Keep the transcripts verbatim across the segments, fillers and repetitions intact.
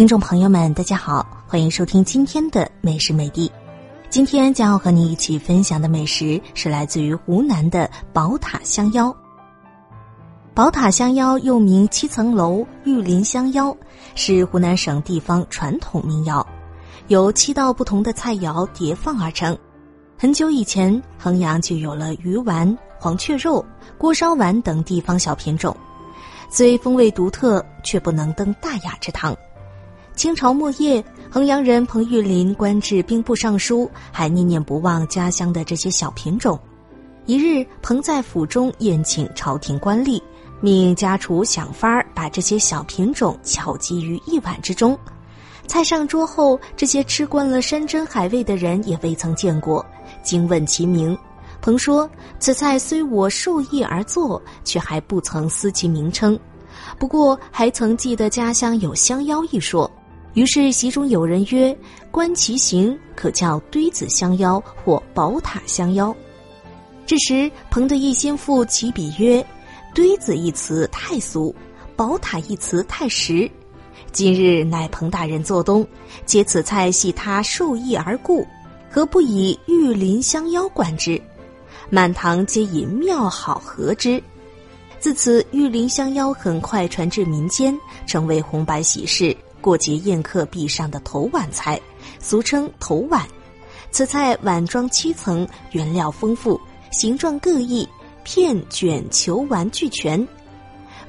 听众朋友们大家好，欢迎收听今天的美食美地。今天将要和你一起分享的美食是来自于湖南的宝塔香腰。宝塔香腰又名七层楼、玉林香腰，是湖南省地方传统民谣，由七道不同的菜肴叠放而成。很久以前，衡阳就有了鱼丸、黄雀肉、锅烧丸等地方小品种，虽风味独特，却不能登大雅之堂。清朝末叶，衡阳人彭玉林官至兵部尚书，还念念不忘家乡的这些小品种。一日，彭在府中宴请朝廷官吏，命家厨想法把这些小品种巧集于一碗之中。菜上桌后，这些吃惯了山珍海味的人也未曾见过，惊问其名。彭说，此菜虽我授意而作，却还不曾思其名称，不过还曾记得家乡有香腰一说。于是席中有人曰，观其形，可叫堆子香腰或宝塔香腰。这时彭的一心腹起笔曰，堆子一词太俗，宝塔一词太实，今日乃彭大人做东，且此菜系他授意而故，何不以玉林香腰冠之，满堂皆以妙好合之。自此，玉林香腰很快传至民间，成为红白喜事、过节宴客必上的头碗菜，俗称头碗。此菜碗装七层，原料丰富，形状各异，片卷球丸俱全，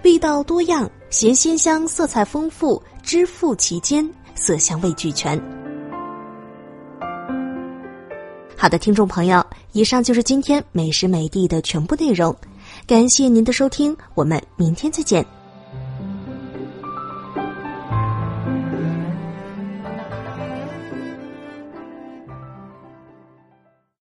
味道多样，咸鲜香，色彩丰富，汁附其间，色香味俱全。好的，听众朋友，以上就是今天美食美地的全部内容，感谢您的收听，我们明天再见。